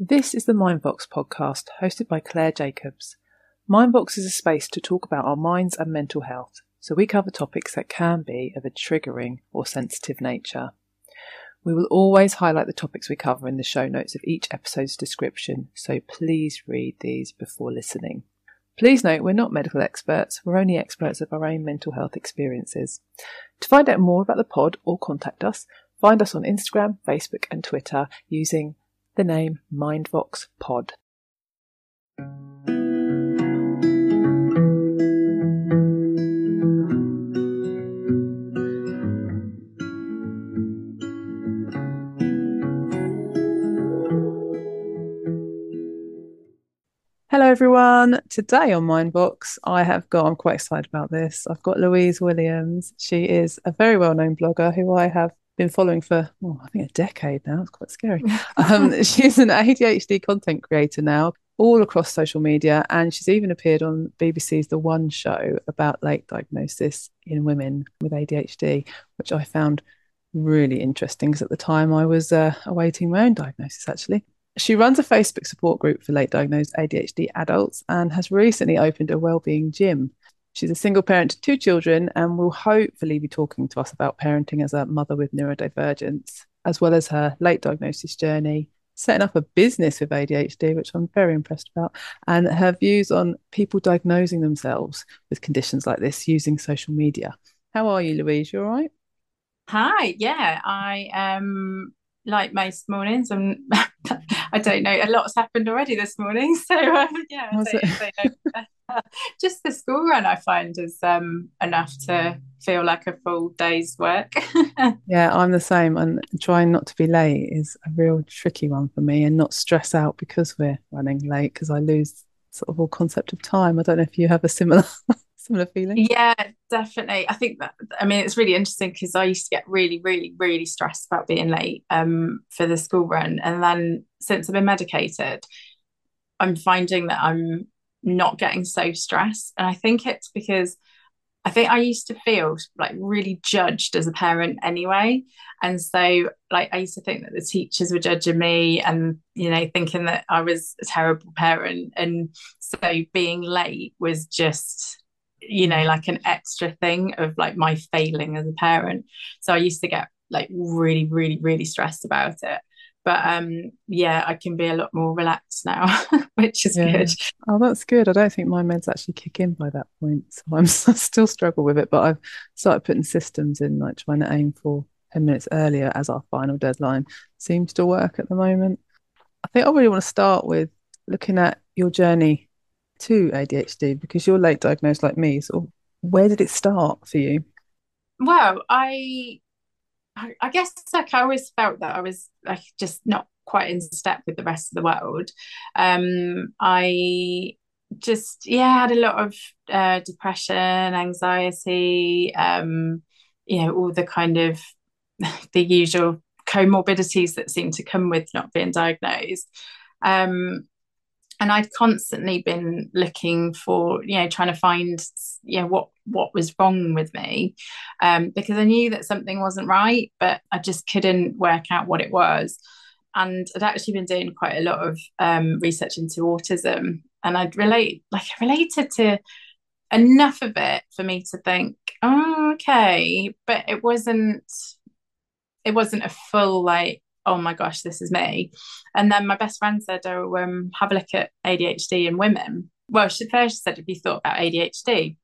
This is the MindVox podcast, hosted by Claire Jacobs. MindVox is a space to talk about our minds and mental health, so we cover topics that can be of a triggering or sensitive nature. We will always highlight the topics we cover in the show notes of each episode's description, so please read these before listening. Please note we're not medical experts, we're only experts of our own mental health experiences. To find out more about the pod or contact us, find us on Instagram, Facebook and Twitter using the name MindVox Pod. Hello everyone, today on MindVox I'm quite excited about this, I've got Louise Williams. She is a very well-known blogger who I have been following for I think a decade now. It's quite scary. She's an ADHD content creator now, all across social media, and she's even appeared on BBC's The One Show about late diagnosis in women with ADHD, which I found really interesting because at the time I was awaiting my own diagnosis actually. She runs a Facebook support group for late diagnosed ADHD adults and has recently opened a wellbeing gym. She's a single parent to two children and will hopefully be talking to us about parenting as a mother with neurodivergence, as well as her late diagnosis journey, setting up a business with ADHD, which I'm very impressed about, and her views on people diagnosing themselves with conditions like this using social media. How are you, Louise? You all right? Hi. Yeah, I am. Like most mornings, I don't know, a lot's happened already this morning, so just the school run I find is enough to feel like a full day's work. Yeah, I'm the same, and trying not to be late is a real tricky one for me, and not stress out because we're running late, because I lose sort of all concept of time. I don't know if you have a similar feeling. Yeah, definitely. I think that, I mean, it's really interesting because I used to get really stressed about being late for the school run, and then since I've been medicated I'm finding that I'm not getting so stressed, and I think it's because I think I used to feel like really judged as a parent anyway, and so like I used to think that the teachers were judging me and, you know, thinking that I was a terrible parent, and so being late was just, you know, like an extra thing of like my failing as a parent. So I used to get like really stressed about it, but yeah, I can be a lot more relaxed now, which is good. Oh, that's good. I don't think my meds actually kick in by that point, so I still struggle with it, but I've started putting systems in, like trying to aim for 10 minutes earlier as our final deadline. Seems to work at the moment. I think I really want to start with looking at your journey to ADHD, because you're late diagnosed like me, so where did it start for you? Well, I guess like I always felt that I was like just not quite in step with the rest of the world. I just had a lot of depression, anxiety, you know, all the kind of the usual comorbidities that seem to come with not being diagnosed. And I'd constantly been looking for, you know, trying to find, you know, what was wrong with me, because I knew that something wasn't right, but I just couldn't work out what it was. And I'd actually been doing quite a lot of research into autism, and I related to enough of it for me to think, oh, okay, but it wasn't a full like, oh my gosh, this is me. And then my best friend said, oh, have a look at ADHD in women. Well, she said, have you thought about ADHD?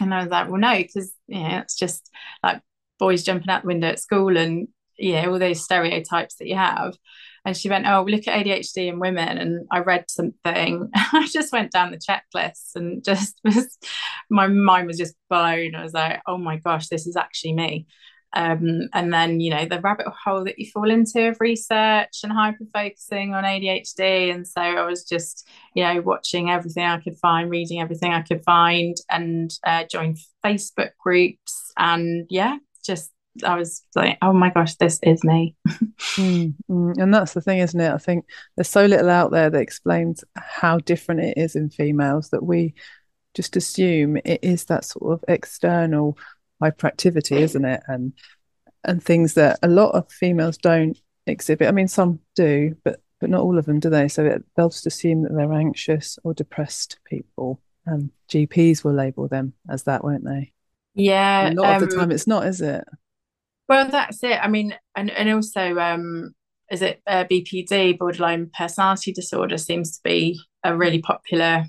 And I was like, well, no, because, you know, it's just like boys jumping out the window at school and, you know, all those stereotypes that you have. And she went, oh, look at ADHD in women. And I read something. I just went down the checklist and my mind was just blown. I was like, oh my gosh, this is actually me. And then, you know, the rabbit hole that you fall into of research and hyper-focusing on ADHD. And so I was just, you know, watching everything I could find, reading everything I could find, and joined Facebook groups. And yeah, just I was like, oh my gosh, this is me. And that's the thing, isn't it? I think there's so little out there that explains how different it is in females that we just assume it is that sort of external hyperactivity, isn't it, and things that a lot of females don't exhibit. I mean, some do, but but not all of them, do they? So they'll just assume that they're anxious or depressed people, and GPs will label them as that, won't they? Yeah. A lot of the time it's not, is it? Well, that's it. I mean, and also, is it BPD, borderline personality disorder, seems to be a really popular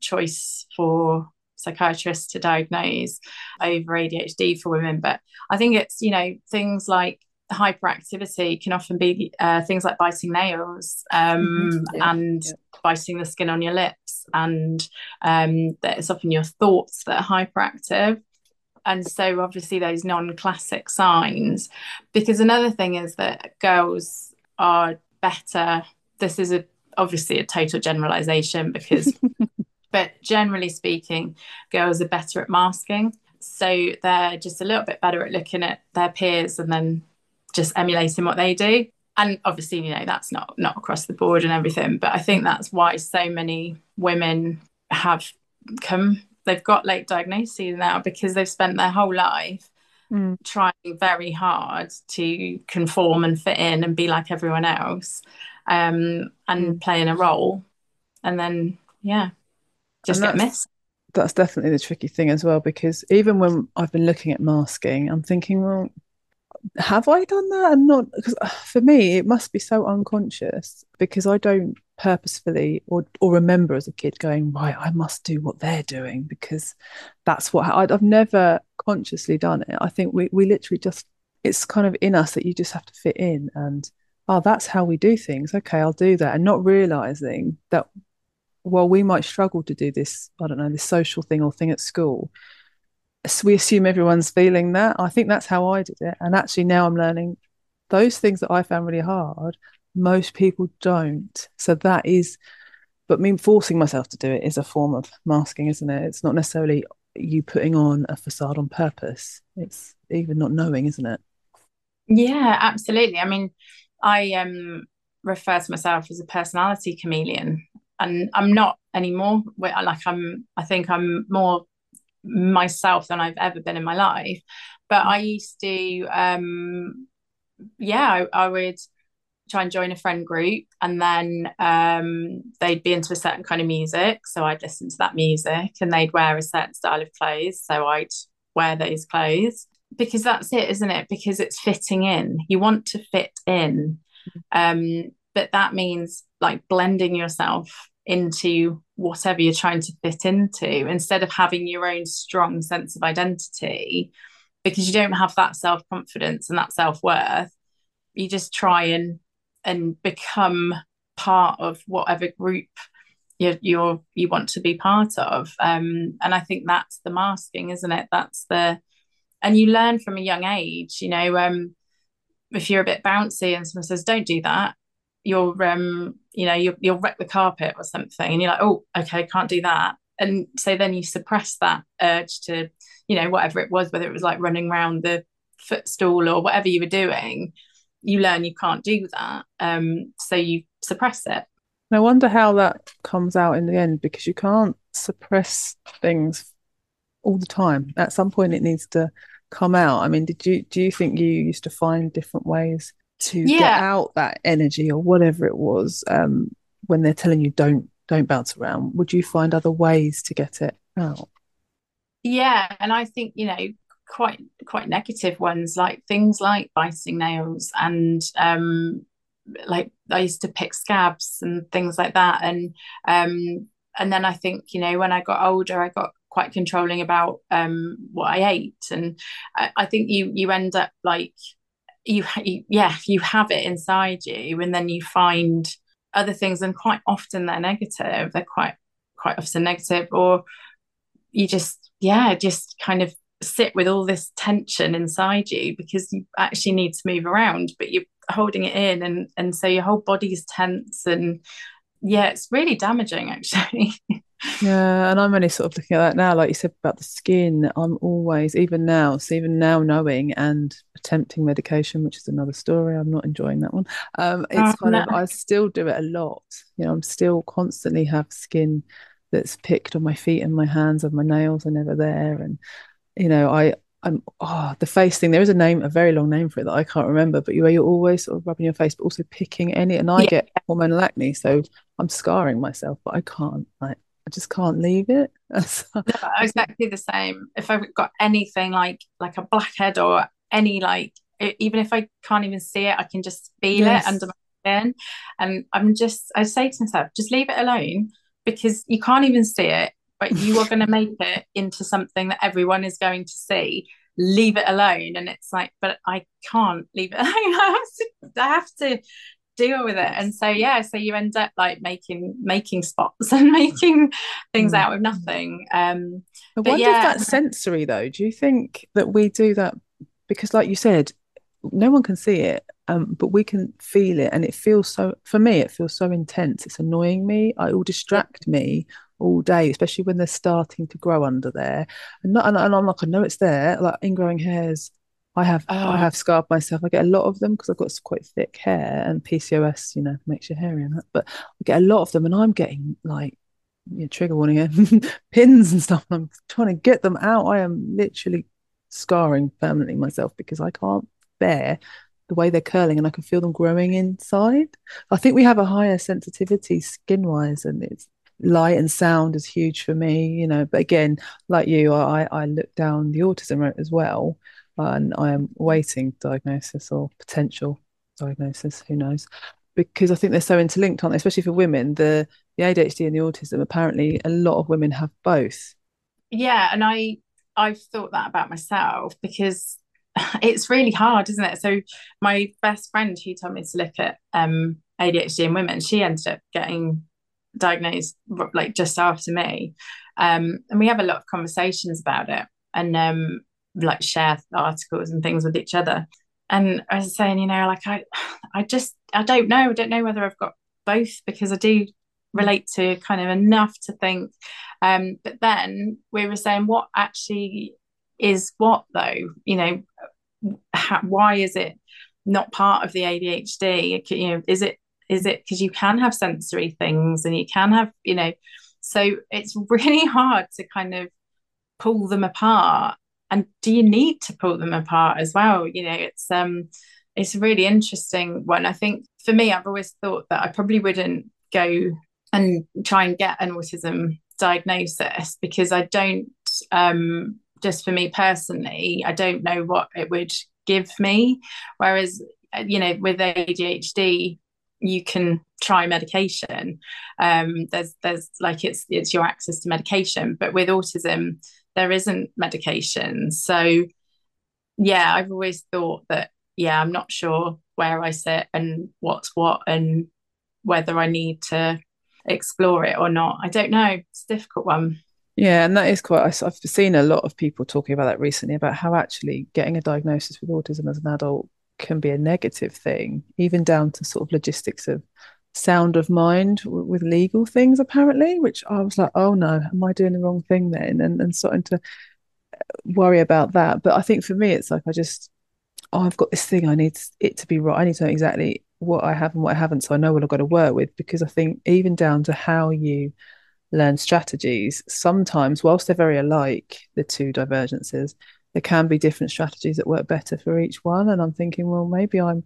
choice for psychiatrists to diagnose over ADHD for women. But I think it's, you know, things like hyperactivity can often be things like biting nails biting the skin on your lips, and that it's often your thoughts that are hyperactive. And so obviously those non-classic signs, because another thing is that girls are better. This is obviously a total generalization because, but generally speaking, girls are better at masking. So they're just a little bit better at looking at their peers and then just emulating what they do. And obviously, you know, that's not across the board and everything, but I think that's why so many women have they've got late diagnoses now, because they've spent their whole life trying very hard to conform and fit in and be like everyone else, and playing a role, and then just get missed. That's definitely the tricky thing as well, because even when I've been looking at masking, I'm thinking, well, have I done that? And not, because for me it must be so unconscious, because I don't purposefully or remember as a kid going, right, I must do what they're doing because that's what I've never consciously done it. I think we literally just, it's kind of in us that you just have to fit in, and that's how we do things, okay, I'll do that, and not realizing that while we might struggle to do this, I don't know, this social thing or thing at school, so we assume everyone's feeling that. I think that's how I did it, and actually now I'm learning those things that I found really hard, most people don't. So that is, but me forcing myself to do it is a form of masking, isn't it? It's not necessarily you putting on a facade on purpose. It's even not knowing, isn't it? Yeah, absolutely. I mean, I refer to myself as a personality chameleon, and I'm not anymore. I think I'm more myself than I've ever been in my life. But I used to, I would try and join a friend group, and then they'd be into a certain kind of music, so I'd listen to that music, and they'd wear a certain style of clothes, so I'd wear those clothes, because that's it, isn't it? Because it's fitting in. You want to fit in, but that means like blending yourself into whatever you're trying to fit into, instead of having your own strong sense of identity, because you don't have that self-confidence and that self-worth. You just try and become part of whatever group you want to be part of, and I think that's the masking, isn't it? And you learn from a young age, you know, if you're a bit bouncy and someone says don't do that, you'll wreck the carpet or something, and you're like, oh, okay, can't do that. And so then you suppress that urge to, you know, whatever it was, whether it was like running around the footstool or whatever you were doing, you learn you can't do that, so you suppress it. And I wonder how that comes out in the end, because you can't suppress things all the time. At some point it needs to come out. I mean, do you think you used to find different ways to get out that energy or whatever it was, when they're telling you don't bounce around? Would you find other ways to get it out? Yeah, and I think, you know, quite negative ones, like things like biting nails, and like I used to pick scabs and things like that, and then I think, you know, when I got older I got quite controlling about what I ate, and I think you end up like you have it inside you, and then you find other things, and quite often they're negative. They're quite often negative, or you just kind of sit with all this tension inside you, because you actually need to move around, but you're holding it in, and so your whole body's tense, and it's really damaging actually. Yeah, and I'm only sort of looking at that now, like you said about the skin. I'm always, even now knowing and attempting medication, which is another story, I'm not enjoying that one. I still do it a lot, you know. I'm still constantly have skin that's picked on my feet and my hands and my nails are never there, and you know, I the face thing, there is a name, a very long name for it that I can't remember, but you're always sort of rubbing your face but also picking at it, and I get hormonal acne, so I'm scarring myself, but I can't, like, I just can't leave it. No, exactly the same. If I've got anything like a blackhead or any, like, even if I can't even see it, I can just feel it under my skin, and I say to myself, just leave it alone, because you can't even see it, but you are going to make it into something that everyone is going to see. Leave it alone. And it's like, but I can't leave it alone. I have to deal with it. And so so you end up like making spots and making things out with nothing. I wonder if that's sensory though. Do you think that we do that because, like you said, no one can see it, but we can feel it, and it feels so, for me it feels so intense, it's annoying me. It will distract me all day, especially when they're starting to grow under there, and I'm like, I know it's there, like ingrowing hairs. I have scarred myself. I get a lot of them because I've got quite thick hair, and PCOS, you know, makes your hairy and that. But I get a lot of them, and I'm getting, like, you know, trigger warning here, pins and stuff. And I'm trying to get them out. I am literally scarring permanently myself because I can't bear the way they're curling, and I can feel them growing inside. I think we have a higher sensitivity skin-wise, and it's light and sound is huge for me, you know. But again, like you, I look down the autism route as well. And I am awaiting diagnosis or potential diagnosis, who knows, because I think they're so interlinked, aren't they? Especially for women, the ADHD and the autism, apparently a lot of women have both. Yeah, and I've thought that about myself, because it's really hard, isn't it? So my best friend who told me to look at ADHD in women, she ended up getting diagnosed like just after me, and we have a lot of conversations about it, and like share articles and things with each other. And I was saying, you know, like I don't know. I don't know whether I've got both, because I do relate to kind of enough to think. But then we were saying, what actually is what though? You know, why is it not part of the ADHD? You know, is it because you can have sensory things, and you can have, you know, so it's really hard to kind of pull them apart. And do you need to pull them apart as well? You know, it's a really interesting one. I think for me, I've always thought that I probably wouldn't go and try and get an autism diagnosis, because I don't, just for me personally, I don't know what it would give me. Whereas, you know, with ADHD, you can try medication. There's like, it's your access to medication, but with autism, there isn't medication. So yeah, I've always thought that, yeah, I'm not sure where I sit and what's what, and whether I need to explore it or not. I don't know. It's a difficult one. Yeah, and that is quite, I've seen a lot of people talking about that recently, about how actually getting a diagnosis with autism as an adult can be a negative thing, even down to sort of logistics of sound of mind with legal things apparently, which I was like, oh no, am I doing the wrong thing then? And starting to worry about that. But I think for me it's like, I've got this thing, I need it to be right, I need to know exactly what I have and what I haven't, so I know what I've got to work with. Because I think even down to how you learn strategies, sometimes whilst they're very alike, the two divergences, there can be different strategies that work better for each one. And I'm thinking, well, maybe I'm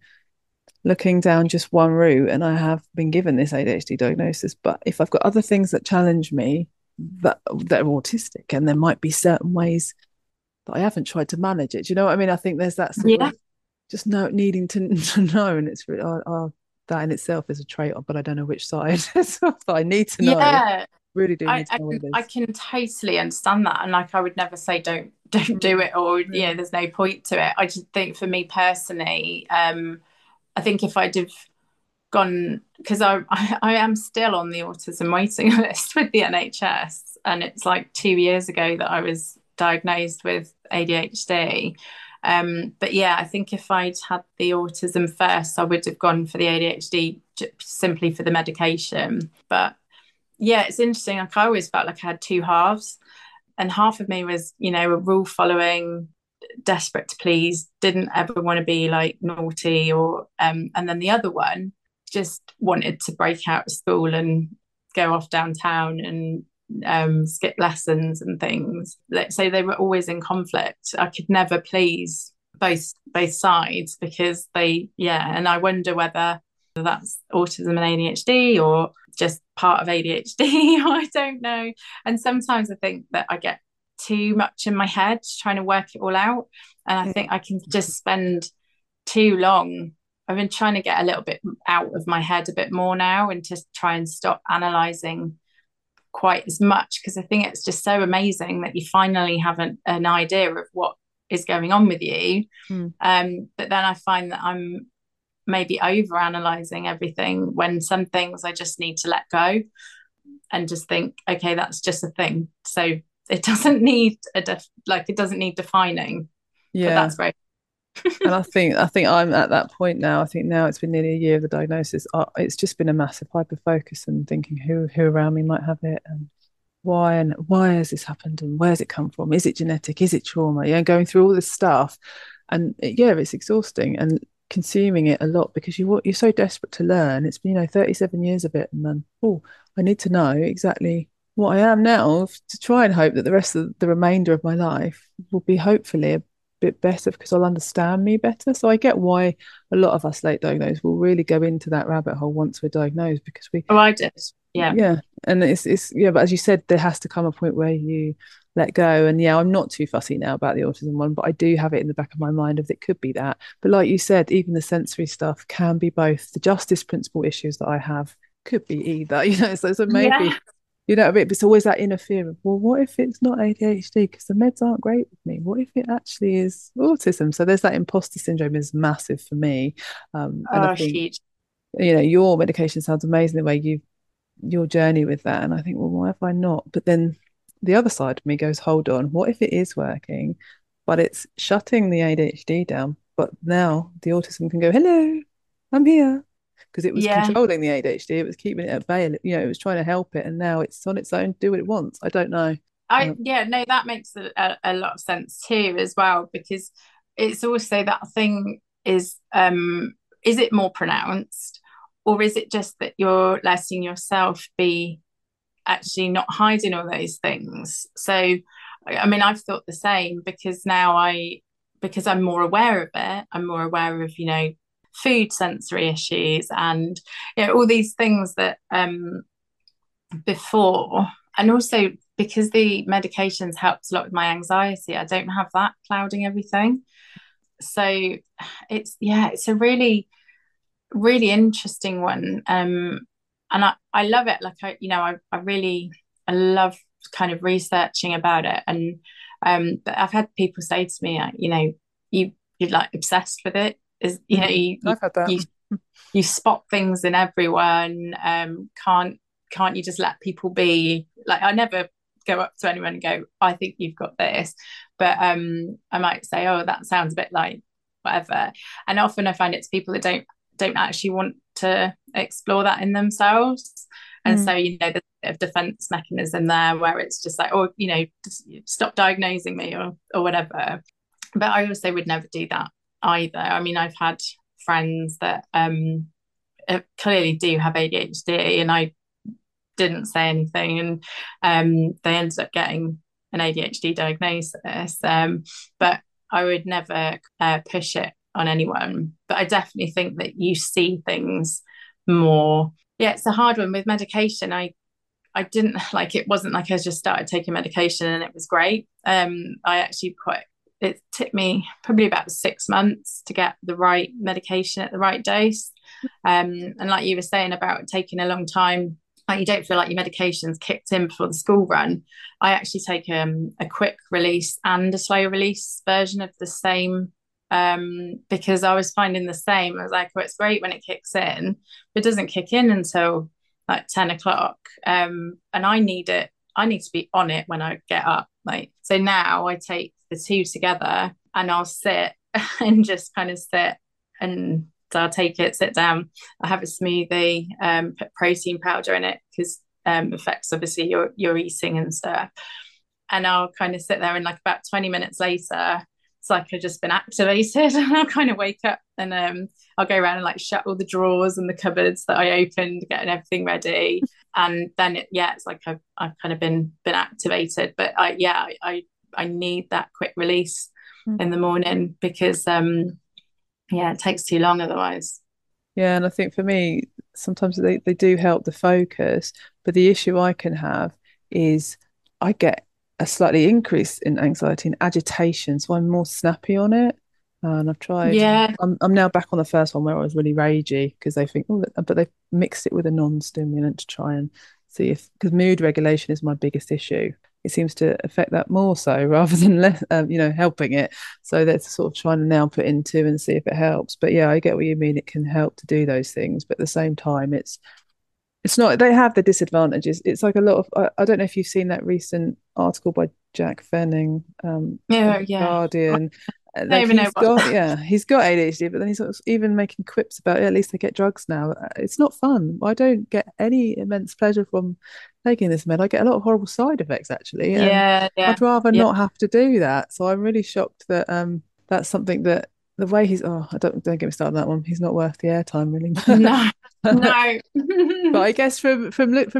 looking down just one route, and I have been given this ADHD diagnosis, but if I've got other things that challenge me that are autistic, and there might be certain ways that I haven't tried to manage it. Do you know what I mean? I think there's that sort of just needing to know, and it's really, that in itself is a trait, but I don't know which side. So I need to know. Yeah. Really do need to know this. I can totally understand that, and like I would never say don't do it, or you know, there's no point to it. I just think for me personally, I think if I'd have gone, because I am still on the autism waiting list with the NHS, and it's like 2 years ago that I was diagnosed with ADHD. But yeah, I think if I'd had the autism first, I would have gone for the ADHD simply for the medication. But yeah, it's interesting. Like I always felt like I had two halves, and half of me was, you know, a rule following, desperate to please, didn't ever want to be like naughty, or and then the other one just wanted to break out of school and go off downtown and skip lessons and things. Let's say they were always in conflict. I could never please both sides because and I wonder whether that's autism and ADHD or just part of ADHD. I don't know. And sometimes I think that I get too much in my head trying to work it all out, and I think I can just spend too long. I've been trying to get a little bit out of my head a bit more now and to try and stop analysing quite as much, because I think it's just so amazing that you finally have an idea of what is going on with you. But then I find that I'm maybe over analysing everything, when some things I just need to let go and just think, okay, that's just a thing, so it doesn't need it doesn't need defining. Yeah, but that's right. And I think I'm at that point now. I think now it's been nearly a year of the diagnosis. It's just been a massive hyper focus and thinking who around me might have it and why, and why has this happened, and where's it come from? Is it genetic? Is it trauma? Yeah, going through all this stuff, and it's exhausting and consuming it a lot, because you're so desperate to learn. It's been 37 years of it, and then I need to know exactly what I am now to try and hope that the rest of the remainder of my life will be hopefully a bit better, because I'll understand me better. So I get why a lot of us late diagnosed will really go into that rabbit hole once we're diagnosed, because we I did. Yeah. And it's but as you said, there has to come a point where you let go. And I'm not too fussy now about the autism one, but I do have it in the back of my mind of it could be that. But like you said, even the sensory stuff can be both. The justice principle issues that I have could be either, so maybe but it's always that inner fear of, well, what if it's not ADHD because the meds aren't great with me? What if it actually is autism? So there's that imposter syndrome is massive for me. And I think, your medication sounds amazing, the way your journey with that. And I think, well, why have I not? But then the other side of me goes, hold on, what if it is working, but it's shutting the ADHD down? But now the autism can go, hello, I'm here. Because it was controlling the ADHD, it was keeping it at bay, it was trying to help it, and now it's on its own, do what it wants. I don't know. That makes a lot of sense too as well, because it's also that thing is it more pronounced, or is it just that you're letting yourself be actually not hiding all those things? So, I mean, I've thought the same, because now because I'm more aware of it, I'm more aware of, food sensory issues and all these things that before, and also because the medications helped a lot with my anxiety, I don't have that clouding everything. So it's a really, really interesting one, and I love it. Like I love kind of researching about it, and but I've had people say to me, you're like obsessed with it. Is you spot things in everyone, can't you just let people be? Like, I never go up to anyone and go, I think you've got this, but I might say, oh, that sounds a bit like whatever. And often I find it's people that don't actually want to explore that in themselves, and so there's a bit of defense mechanism there where it's just like, oh, just stop diagnosing me or whatever. But I also would never do that either. I mean, I've had friends that clearly do have ADHD, and I didn't say anything, and they ended up getting an ADHD diagnosis, but I would never push it on anyone. But I definitely think that you see things more. It's a hard one with medication. I didn't like, it wasn't like I just started taking medication and it was great. I actually it took me probably about 6 months to get the right medication at the right dose. And like you were saying about taking a long time, like you don't feel like your medication's kicked in before the school run. I actually take a quick release and a slow release version of the same, because I was finding the same. I was like, well, it's great when it kicks in, but it doesn't kick in until like 10 o'clock. And I need to be on it when I get up. Like, so now I take the two together, and I'll sit and just kind of sit, and so I'll take it, sit down, I have a smoothie, put protein powder in it, because affects obviously your eating and stuff, and I'll kind of sit there, and like about 20 minutes later cycle had just been activated. And I'll kind of wake up and I'll go around and like shut all the drawers and the cupboards that I opened, getting everything ready. And then it's like I've kind of been activated. But I need that quick release in the morning, because it takes too long otherwise. Yeah, and I think for me sometimes they do help the focus, but the issue I can have is I get a slightly increase in anxiety and agitation, so I'm more snappy on it. And I've tried, I'm now back on the first one where I was really ragey, because they think, but they've mixed it with a non-stimulant to try and see if, because mood regulation is my biggest issue. It seems to affect that more so rather than less, helping it. So that's sort of trying to now put into and see if it helps. But yeah, I get what you mean. It can help to do those things, but at the same time, it's not. They have the disadvantages. It's like a lot of. I don't know if you've seen that recent article by Jack Fenning, Guardian. He's got ADHD, but then he's even making quips about it. At least they get drugs now. It's not fun. I don't get any immense pleasure from taking this med. I get a lot of horrible side effects, actually. I'd rather not have to do that. So I'm really shocked that that's something that the way he's. Oh, don't get me started on that one. He's not worth the airtime, really. No. But I guess from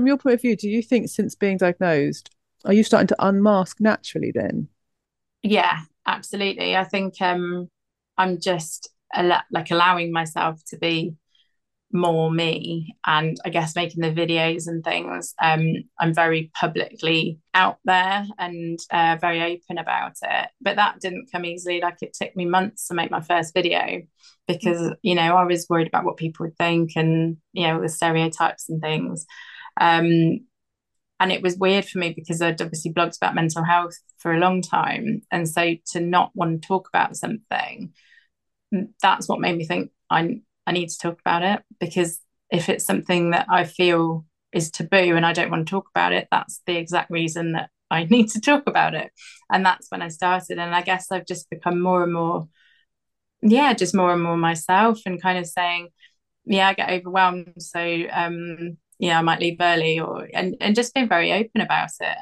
your point of view, do you think since being diagnosed, are you starting to unmask naturally then? Yeah. Absolutely. I think I'm just allowing myself to be more me, and I guess making the videos and things. I'm very publicly out there and very open about it. But that didn't come easily. Like, it took me months to make my first video, because, you know, I was worried about what people would think and, you know, the stereotypes and things. And it was weird for me because I'd obviously blogged about mental health for a long time. And so to not want to talk about something, that's what made me think I need to talk about it, because if it's something that I feel is taboo and I don't want to talk about it, that's the exact reason that I need to talk about it. And that's when I started. And I guess I've just become more and more, just more and more myself, and kind of saying, I get overwhelmed. So, I might leave early, and just being very open about it.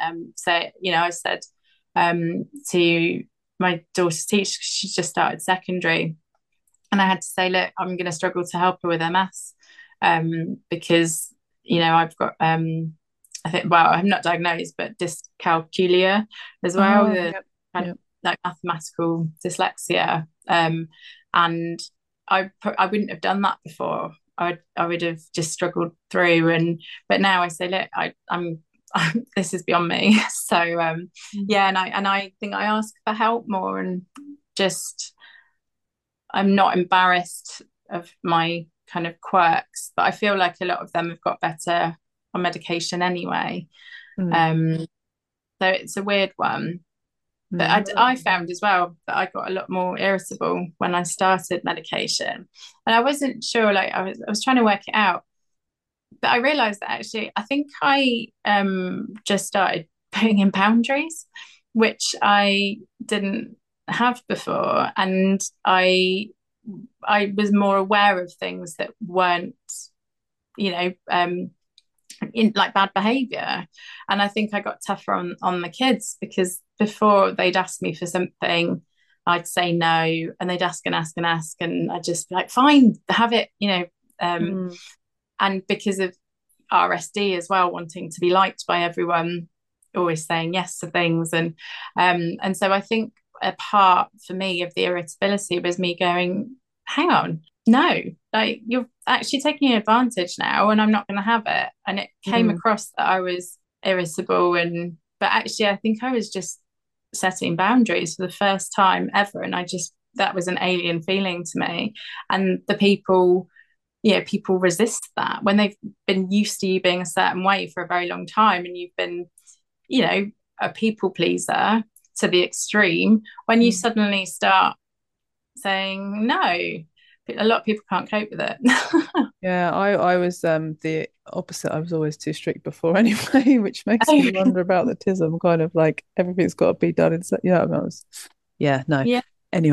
I said to my daughter's teacher, she just started secondary, and I had to say, look, I'm going to struggle to help her with MS because, you know, I've got, I'm not diagnosed, but dyscalculia as well, like mathematical dyslexia. And I wouldn't have done that before. I would have just struggled through, but now I say, look, I'm this is beyond me. So and I think I ask for help more, and just I'm not embarrassed of my kind of quirks, but I feel like a lot of them have got better on medication anyway. So it's a weird one. But I found as well that I got a lot more irritable when I started medication, and I wasn't sure, like I was trying to work it out, but I realised that actually I think I just started putting in boundaries, which I didn't have before, and I was more aware of things that weren't, in like bad behaviour. And I think I got tougher on the kids, because before they'd ask me for something, I'd say no, and they'd ask, and I'd just be like, fine, have it, and because of RSD as well, wanting to be liked by everyone, always saying yes to things, and so I think a part for me of the irritability was me going, hang on, no, like you're actually taking advantage now, and I'm not going to have it. And it came across that I was irritable, but actually I think I was just setting boundaries for the first time ever, and that was an alien feeling to me. And the people resist that when they've been used to you being a certain way for a very long time, and you've been, a people pleaser to the extreme. When you suddenly start saying no, a lot of people can't cope with it. I was the opposite. I was always too strict before anyway, which makes me wonder about the autism, kind of like everything's got to be done inside. Anyway,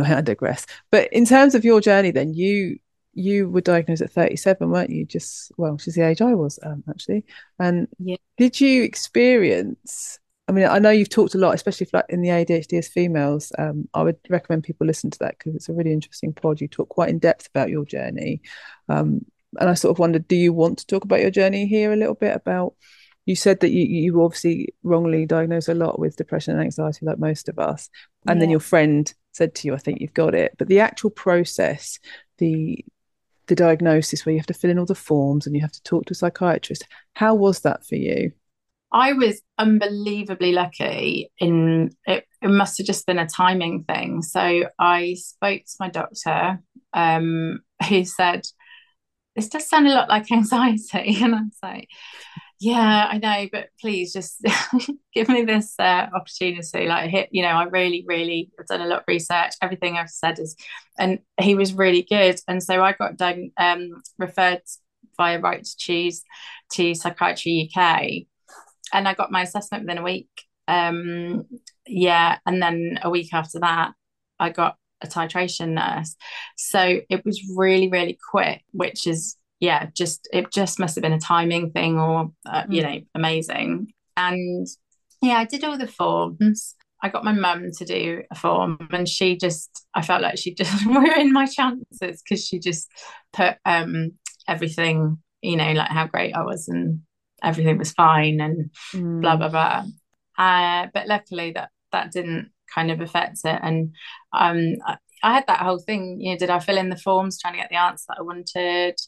I digress. But in terms of your journey then, you were diagnosed at 37, weren't you? Just, well, which is the age I was actually. And did you experience I mean, I know you've talked a lot, especially like in the ADHD as females. I would recommend people listen to that because it's a really interesting pod. You talk quite in depth about your journey. And I sort of wondered, do you want to talk about your journey here a little bit about, you said that you obviously wrongly diagnosed a lot with depression and anxiety, like most of us. And then your friend said to you, I think you've got it. But the actual process, the diagnosis where you have to fill in all the forms and you have to talk to a psychiatrist, how was that for you? I was unbelievably lucky in it must have just been a timing thing. So I spoke to my doctor who said, this does sound a lot like anxiety. And I was like, yeah, I know, but please just give me this opportunity. Like, you know, I really, really have done a lot of research. Everything I've said is, and he was really good. And so I got referred via Right to Choose to Psychiatry UK, and I got my assessment within a week. And then a week after that, I got a titration nurse. So it was really, really quick, which is, it just must have been a timing thing or, you know, amazing. And yeah, I did all the forms. I got my mum to do a form and I felt like she just ruined my chances because she just put everything, you know, like how great I was and everything was fine and blah, blah, blah. But luckily that didn't kind of affect it. And I had that whole thing, you know, did I fill in the forms trying to get the answer that I wanted?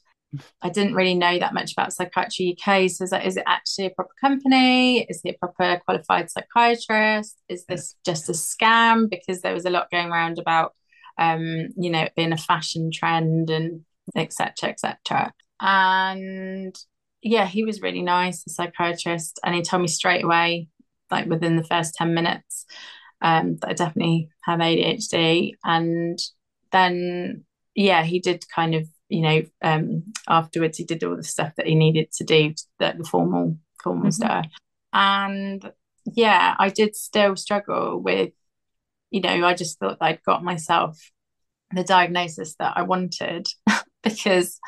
I didn't really know that much about Psychiatry UK. So is it actually a proper company? Is it a proper qualified psychiatrist? Is this just a scam? Because there was a lot going around about, you know, it being a fashion trend and et cetera, et cetera. And yeah, he was really nice, the psychiatrist. And he told me straight away, like within the first 10 minutes, that I definitely have ADHD. And then, yeah, he did kind of, you know, afterwards he did all the stuff that he needed to do, the formal stuff. And yeah, I did still struggle with, you know, I just thought that I'd got myself the diagnosis that I wanted because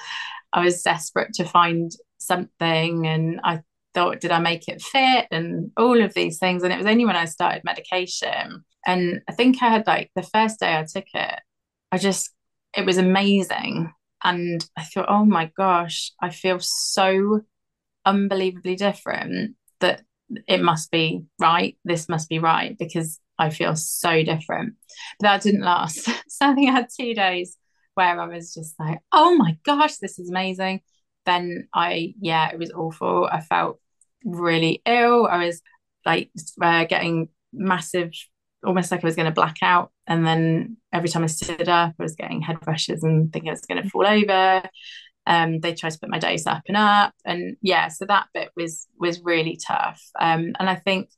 I was desperate to find something and I thought, did I make it fit and all of these things. And it was only when I started medication, and I think I had like the first day I took it, it was amazing. And I thought, oh my gosh, I feel so unbelievably different that it must be right. This must be right because I feel so different. But that didn't last. So I think I had 2 days where I was just like, oh my gosh, this is amazing. Then it was awful. I felt really ill. I was like getting massive, almost like I was going to black out. And then every time I stood up, I was getting head rushes and thinking I was going to fall over. They tried to put my dose up. And yeah, so that bit was really tough. And I think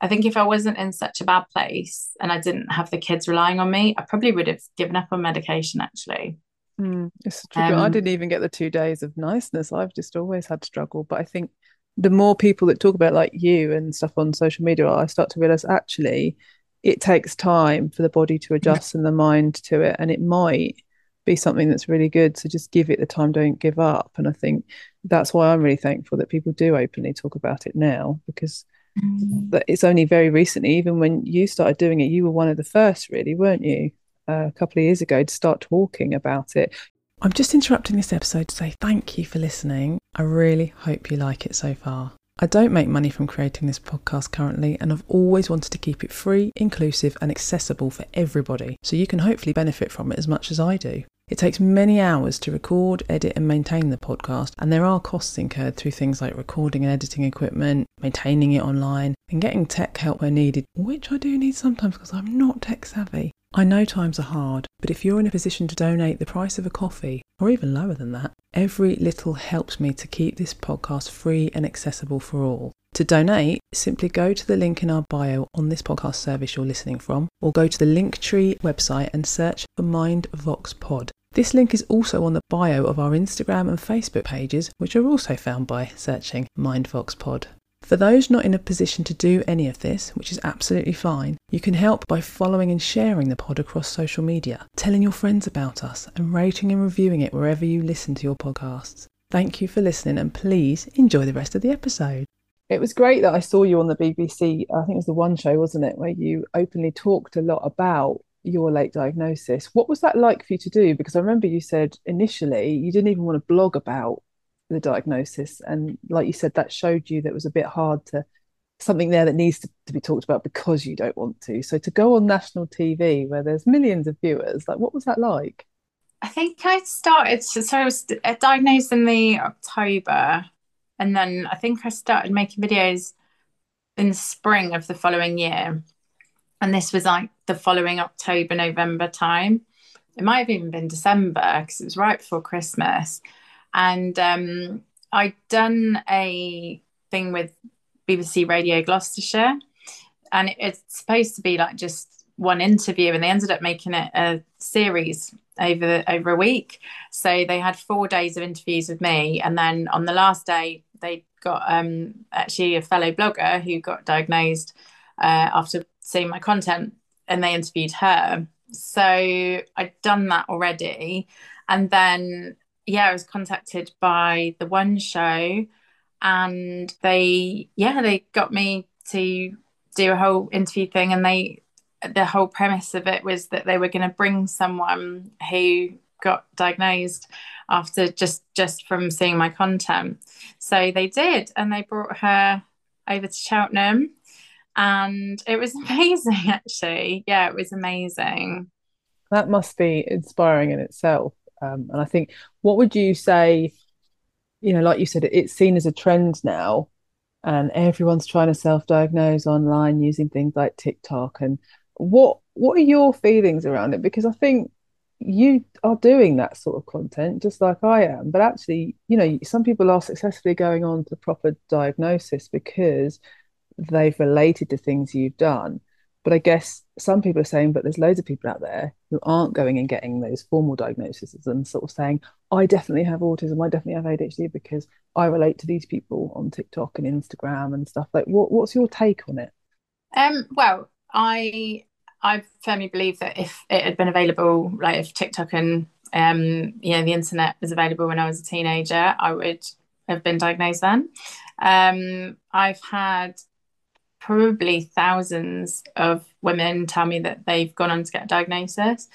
if I wasn't in such a bad place and I didn't have the kids relying on me, I probably would have given up on medication, actually. I didn't even get the 2 days of niceness. I've just always had struggle. But I think the more people that talk about like you and stuff on social media, I start to realise actually it takes time for the body to adjust and the mind to it, and it might be something that's really good. So just give it the time, don't give up. And I think that's why I'm really thankful that people do openly talk about it now, because it's only very recently, even when you started doing it, you were one of the first really, weren't you, a couple of years ago to start talking about it. I'm just interrupting this episode to say thank you for listening. I really hope you like it so far. I don't make money from creating this podcast currently, and I've always wanted to keep it free, inclusive and accessible for everybody, so you can hopefully benefit from it as much as I do. It takes many hours to record, edit and maintain the podcast, and there are costs incurred through things like recording and editing equipment, maintaining it online and getting tech help where needed, which I do need sometimes because I'm not tech savvy. I know times are hard, but if you're in a position to donate the price of a coffee, or even lower than that, every little helps me to keep this podcast free and accessible for all. To donate, simply go to the link in our bio on this podcast service you're listening from, or go to the Linktree website and search for MindVox Pod. This link is also on the bio of our Instagram and Facebook pages, which are also found by searching MindVox Pod. For those not in a position to do any of this, which is absolutely fine, you can help by following and sharing the pod across social media, telling your friends about us, and rating and reviewing it wherever you listen to your podcasts. Thank you for listening, and please enjoy the rest of the episode. It was great that I saw you on the BBC. I think it was The One Show, wasn't it, where you openly talked a lot about your late diagnosis. What was that like for you to do? Because I remember you said initially you didn't even want to blog about the diagnosis. And like you said, that showed you that it was a bit hard to, something there that needs to be talked about because you don't want to. So to go on national TV where there's millions of viewers, like, what was that like? I think I started, so I was diagnosed in the October, and then I think I started making videos in the spring of the following year. And this was like the following October, November time. It might have even been December because it was right before Christmas. And I'd done a thing with BBC Radio Gloucestershire, and it's supposed to be like just one interview, and they ended up making it a series over a week. So they had 4 days of interviews with me, and then on the last day they got actually a fellow blogger who got diagnosed after seeing my content, and they interviewed her. So I'd done that already, and then I was contacted by The One Show, and they got me to do a whole interview thing, and the whole premise of it was that they were going to bring someone who got diagnosed after just from seeing my content. So they did, and they brought her over to Cheltenham, and it was amazing, actually. Yeah, it was amazing. That must be inspiring in itself. And I think, what would you say, like you said, it's seen as a trend now, and everyone's trying to self-diagnose online using things like TikTok. And what are your feelings around it? Because I think you are doing that sort of content just like I am, but actually, some people are successfully going on to proper diagnosis because they've related to things you've done. But I guess some people are saying, but there's loads of people out there who aren't going and getting those formal diagnoses and sort of saying, I definitely have autism, I definitely have ADHD because I relate to these people on TikTok and Instagram and stuff. Like, what's your take on it? Well, I firmly believe that if it had been available, like if TikTok and the internet was available when I was a teenager, I would have been diagnosed then. I've had probably thousands of women tell me that they've gone on to get a diagnosis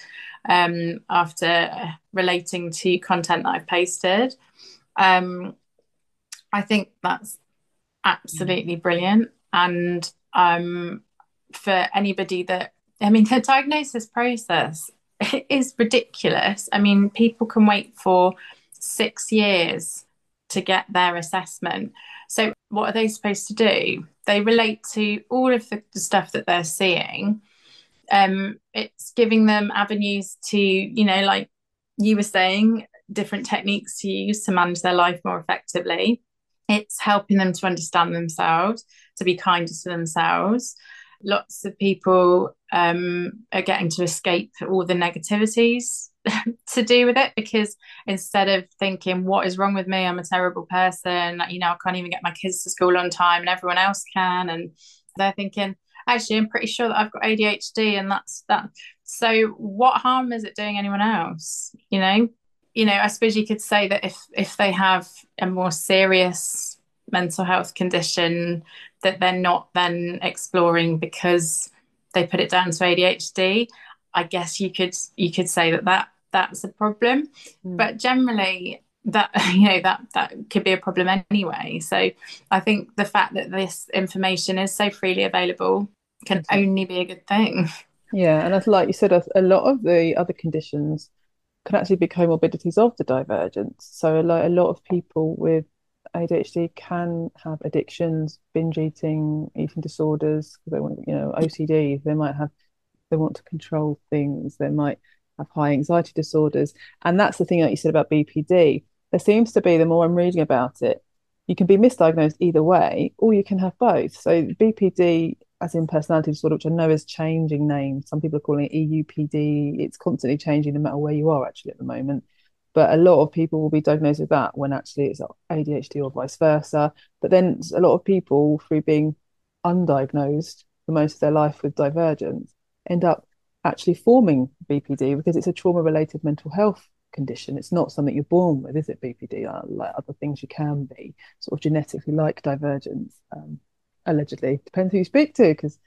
after relating to content that I've posted. I think that's absolutely brilliant. And for anybody the diagnosis process is ridiculous. I mean, people can wait for 6 years to get their assessment. So what are they supposed to do? They relate to all of the stuff that they're seeing. It's giving them avenues to, like you were saying, different techniques to use to manage their life more effectively. It's helping them to understand themselves, to be kinder to themselves. Lots of people are getting to escape all the negativities to do with it, because instead of thinking, what is wrong with me, I'm a terrible person, I can't even get my kids to school on time and everyone else can, and they're thinking, actually, I'm pretty sure that I've got ADHD and that's that. So what harm is it doing anyone else? I suppose you could say that if they have a more serious mental health condition that they're not then exploring because they put it down to ADHD, I guess you could say that's a problem. But generally that could be a problem anyway. So I think the fact that this information is so freely available can only be a good thing. Yeah, and as like you said, a lot of the other conditions can actually be comorbidities of the divergence. So a lot of people with ADHD can have addictions, binge eating disorders, because they want, OCD, they want to control things, they might have high anxiety disorders. And that's the thing that you said about BPD. There seems to be, the more I'm reading about it, you can be misdiagnosed either way, or you can have both. So BPD, as in personality disorder, which I know is changing names, some people are calling it EUPD, it's constantly changing no matter where you are actually at the moment. But a lot of people will be diagnosed with that when actually it's ADHD or vice versa. But then a lot of people, through being undiagnosed for most of their life with divergence, end up actually forming BPD because it's a trauma-related mental health condition. It's not something you're born with, is it, BPD? Like other things you can be, sort of genetically like divergence, allegedly. Depends who you speak to, because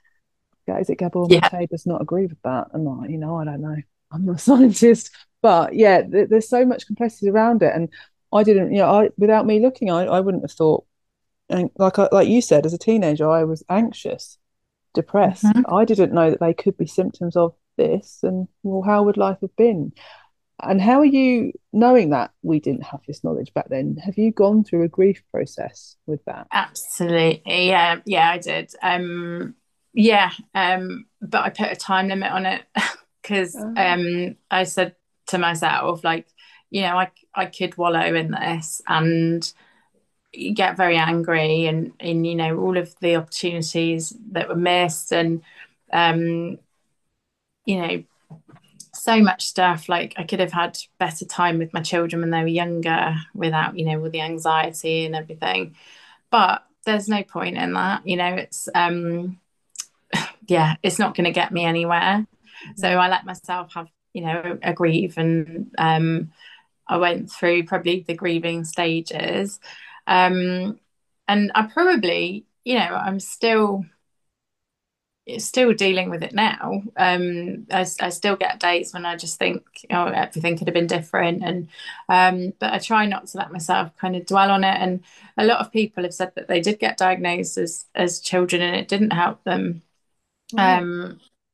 is it Gabor Maté does not agree with that? I'm not, you know, I don't know. I'm not a scientist. But yeah, there's so much complexity around it. And I didn't, you know, without me looking, I wouldn't have thought, and like you said, as a teenager, I was anxious, depressed. Mm-hmm. I didn't know that they could be symptoms of this, and well, how would life have been? And how are you knowing that we didn't have this knowledge back then? Have you gone through a grief process with that? Absolutely, yeah, I did. But I put a time limit on it because I said to myself, like, you know, I could wallow in this and you get very angry and you know, all of the opportunities that were missed and you know, so much stuff. Like I could have had better time with my children when they were younger without, you know, all the anxiety and everything, but there's no point in that, you know. It's it's not going to get me anywhere. So I let myself have, you know, a grieve, and I went through probably the grieving stages, and I probably, you know, I'm still dealing with it now. I still get days when I just think, you know, everything could have been different, and but I try not to let myself kind of dwell on it. And a lot of people have said that they did get diagnosed as children and it didn't help them.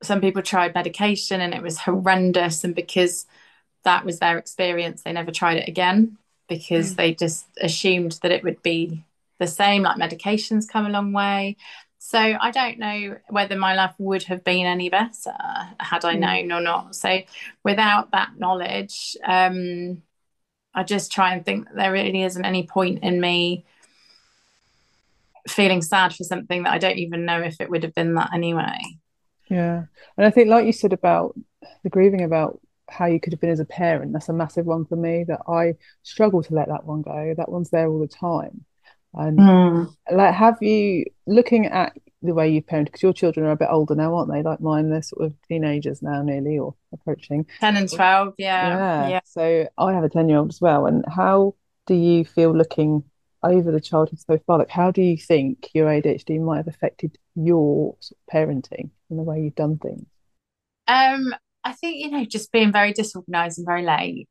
Some people tried medication and it was horrendous, and because that was their experience they never tried it again, because they just assumed that it would be the same. Like medication's come a long way. So I don't know whether my life would have been any better had I known or not. So without that knowledge, I just try and think that there really isn't any point in me feeling sad for something that I don't even know if it would have been that anyway. Yeah. And I think like you said about the grieving about how you could have been as a parent, that's a massive one for me, that I struggle to let that one go. That one's there all the time. And like, have you, looking at the way you parent, because your children are a bit older now, aren't they? Like mine, they're sort of teenagers now, nearly, or approaching 10 and 12. Yeah. So I have a 10-year-old as well. And how do you feel looking over the childhood so far? Like, how do you think your ADHD might have affected your sort of parenting and the way you've done things? I think, you know, just being very disorganised and very late,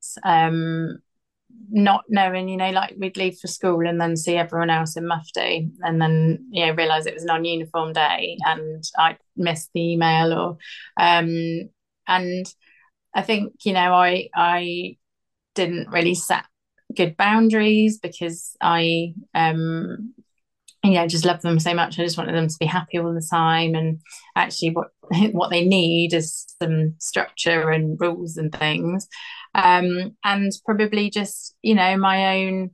not knowing, you know, like we'd leave for school and then see everyone else in mufti, and then, you know, realise it was non-uniform day and I'd missed the email, or and I think, you know, I didn't really set good boundaries because I you know, just love them so much. I just wanted them to be happy all the time, and actually what they need is some structure and rules and things. And probably just, you know, my own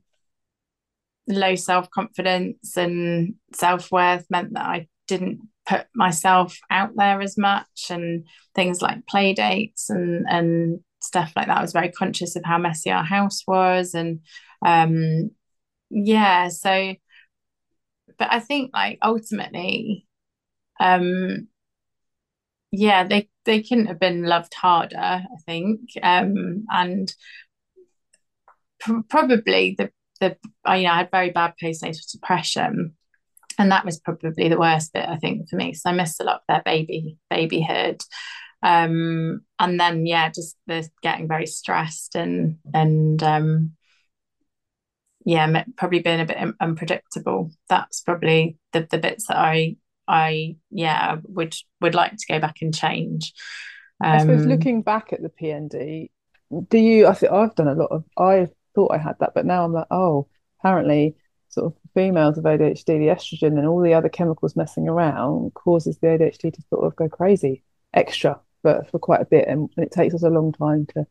low self-confidence and self-worth meant that I didn't put myself out there as much, and things like play dates and stuff like that. I was very conscious of how messy our house was, and so but I think, like, ultimately they couldn't have been loved harder, I think. And probably you know, I had very bad postnatal depression, and that was probably the worst bit, I think, for me, because I missed a lot of their babyhood. And then, yeah, just the getting very stressed and probably being a bit unpredictable. That's probably the bits that I would like to go back and change. I suppose looking back at the PND, do you? I think I've done a lot of. I thought I had that, but now I'm like, oh, apparently, sort of females of ADHD, the estrogen and all the other chemicals messing around causes the ADHD to sort of go crazy, extra, but for quite a bit, and it takes us a long time to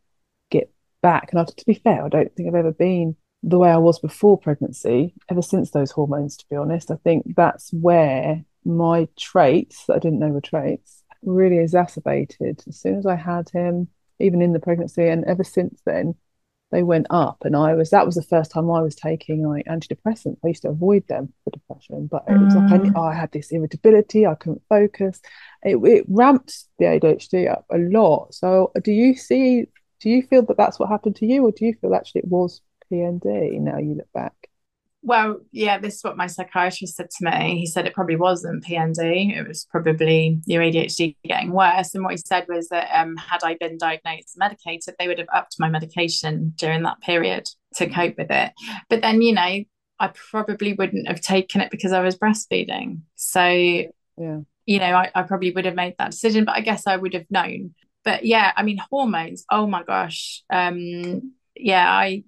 get back. And to be fair, I don't think I've ever been the way I was before pregnancy, ever since those hormones. To be honest, I think that's where my traits that I didn't know were traits really exacerbated as soon as I had him, even in the pregnancy, and ever since then they went up. And that was the first time I was taking, like, antidepressants. I used to avoid them for depression, but it was like I had this irritability, I couldn't focus. It ramped the ADHD up a lot. So do you see Do you feel that that's what happened to you, or do you feel actually it was PND now you look back? Well, yeah, this is what my psychiatrist said to me. He said it probably wasn't PND. It was probably your ADHD getting worse. And what he said was that had I been diagnosed and medicated, they would have upped my medication during that period to cope with it. But then, you know, I probably wouldn't have taken it because I was breastfeeding. So, yeah, you know, I probably would have made that decision, but I guess I would have known. But yeah, I mean, hormones, oh my gosh. Yeah, I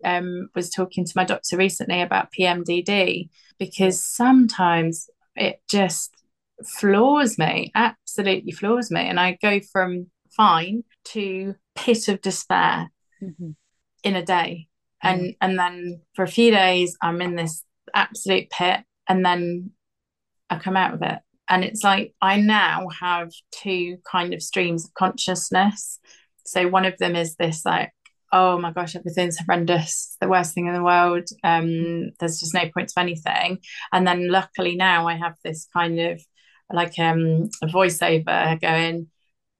was talking to my doctor recently about PMDD, because sometimes it just floors me, absolutely floors me. And I go from fine to pit of despair in a day. And then for a few days, I'm in this absolute pit, and then I come out of it. And it's like I now have two kind of streams of consciousness. So one of them is this like, oh my gosh, everything's horrendous, the worst thing in the world, there's just no point to anything. And then luckily now I have this kind of like a voiceover going,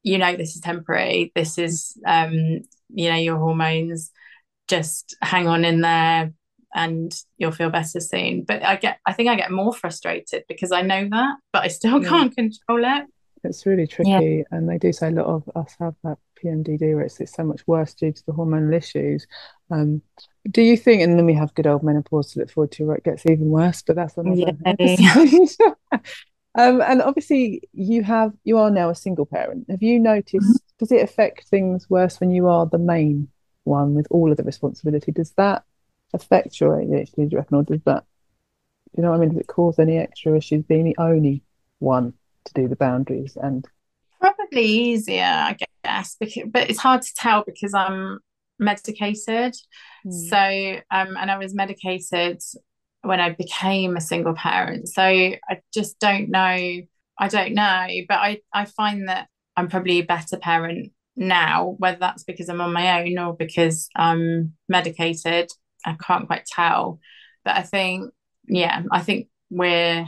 you know, this is temporary, this is you know, your hormones, just hang on in there and you'll feel better soon. But I think I get more frustrated because I know that, but I still can't control it. It's really tricky, and they do say a lot of us have that PMDD where it's so much worse due to the hormonal issues. Do you think, and then we have good old menopause to look forward to where it gets even worse, but that's another episode. And obviously you are now a single parent. Have you noticed, does it affect things worse when you are the main one with all of the responsibility? Does that affect your ADHD, do you reckon, or does that, you know what I mean, does it cause any extra issues being the only one to do the boundaries? And probably easier, I guess, but it's hard to tell because I'm medicated. So and I was medicated when I became a single parent, so I don't know, but I find that I'm probably a better parent now, whether that's because I'm on my own or because I'm medicated, I can't quite tell. But I think we're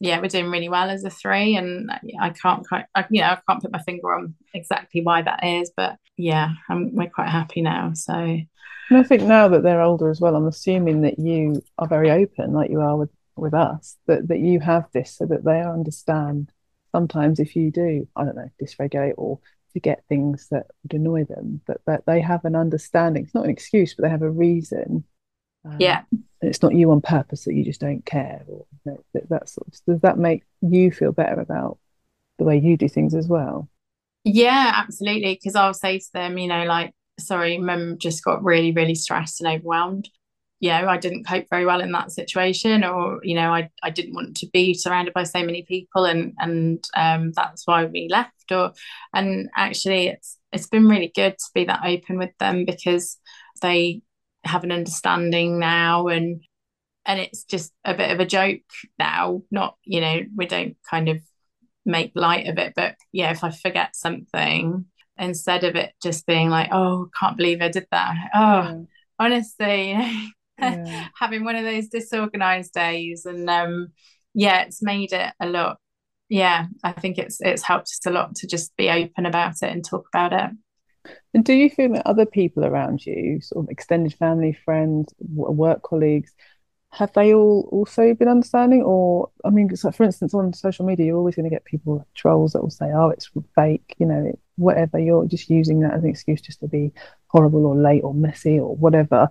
doing really well as a three, and I can't put my finger on exactly why that is, but yeah, we're quite happy now. So, and I think now that they're older as well, I'm assuming that you are very open, like you are with us, that you have this, so that they understand. Sometimes if you do, I don't know, dysregulate or forget things that would annoy them, that they have an understanding. It's not an excuse, but they have a reason. And it's not you on purpose, that you just don't care, or you know, that sort of. Does that make you feel better about the way you do things as well? Yeah, absolutely. Because I'll say to them, you know, like, sorry, Mum just got really, really stressed and overwhelmed. You know, I didn't cope very well in that situation, or you know, I didn't want to be surrounded by so many people, and that's why we left. And actually, it's been really good to be that open with them, because they have an understanding now, and it's just a bit of a joke now, not, you know, we don't kind of make light of it, but yeah, if I forget something, instead of it just being like, oh, can't believe I did that, honestly, having one of those disorganized days. And it's made it a lot, I think it's helped us a lot to just be open about it and talk about it. And do you feel that other people around you, sort of extended family, friends, work colleagues, have they all also been understanding? Or, I mean, for instance, on social media, you're always going to get people, like trolls, that will say, oh, it's fake, you know, whatever. You're just using that as an excuse just to be horrible or late or messy or whatever.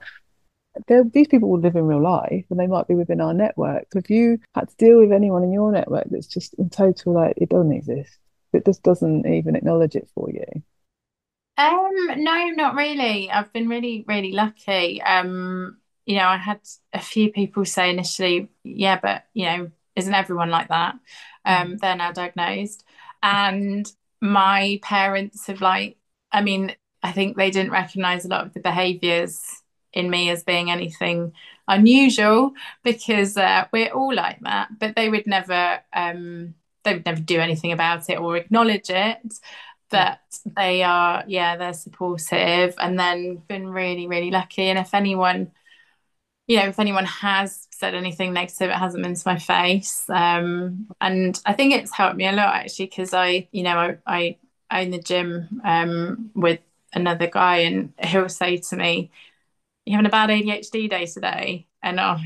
These people will live in real life, and they might be within our network. So if you had to deal with anyone in your network that's just in total, like, it doesn't exist, it just doesn't even acknowledge it for you? No, not really. I've been really, really lucky. You know, I had a few people say initially, yeah, but, you know, isn't everyone like that? They're now diagnosed. And my parents have, like, I mean, I think they didn't recognise a lot of the behaviours in me as being anything unusual, because we're all like that, but they would never, do anything about it or acknowledge it. That they are, they're supportive, and then been really, really lucky. And if anyone has said anything negative, it hasn't been to my face. And I think it's helped me a lot, actually, because I own the gym with another guy, and he'll say to me, "You having a bad ADHD day today?" And oh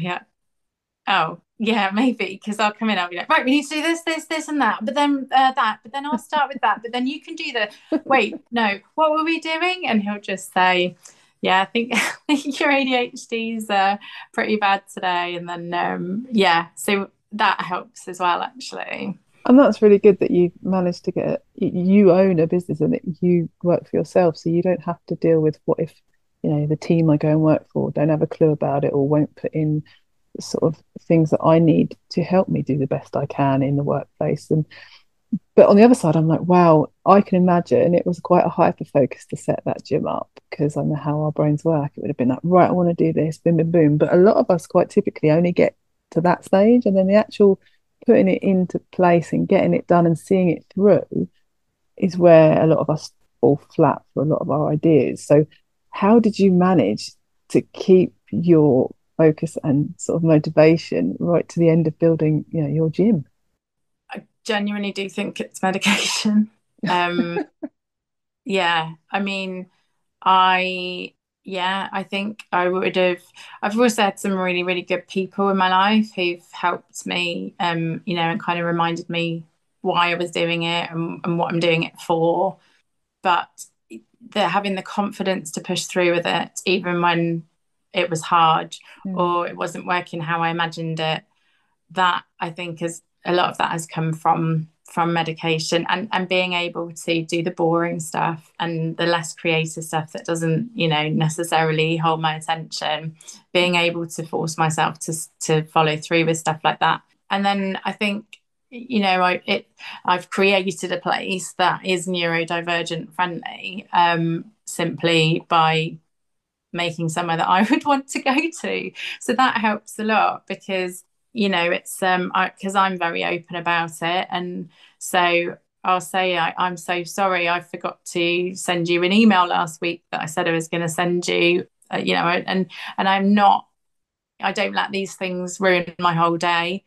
yeah, maybe, because I'll come in, I'll be like, right, we need to do this, this, this, and that, but then that, but then I'll start with that, but then you can do the, wait, no, what were we doing? And he'll just say, yeah, I think your ADHD's pretty bad today. And then yeah, so that helps as well, actually. And that's really good that you managed to get, you own a business and that you work for yourself, so you don't have to deal with what if, you know, the team I go and work for don't have a clue about it or won't put in sort of things that I need to help me do the best I can in the workplace. And but on the other side, I'm like, wow, I can imagine it was quite a hyper focus to set that gym up, because I know how our brains work. It would have been like, right, I want to do this, boom, boom, boom. But a lot of us quite typically only get to that stage, and then the actual putting it into place and getting it done and seeing it through is where a lot of us fall flat for a lot of our ideas. So how did you manage to keep your focus and sort of motivation right to the end of building, you know, your gym? I genuinely do think it's medication. Yeah, I mean, I think I've also had some really, really good people in my life who've helped me, you know, and kind of reminded me why I was doing it and what I'm doing it for. But having the confidence to push through with it, even when it was hard or it wasn't working how I imagined it, that I think is a lot of that has come from medication and being able to do the boring stuff and the less creative stuff that doesn't, you know, necessarily hold my attention, being able to force myself to follow through with stuff like that. And then I think, you know, I've created a place that is neurodivergent friendly, simply by making somewhere that I would want to go to. So that helps a lot, because, you know, it's because I'm very open about it, and so I'll say, I'm so sorry, I forgot to send you an email last week that I said I was going to send you, you know, and I don't let these things ruin my whole day,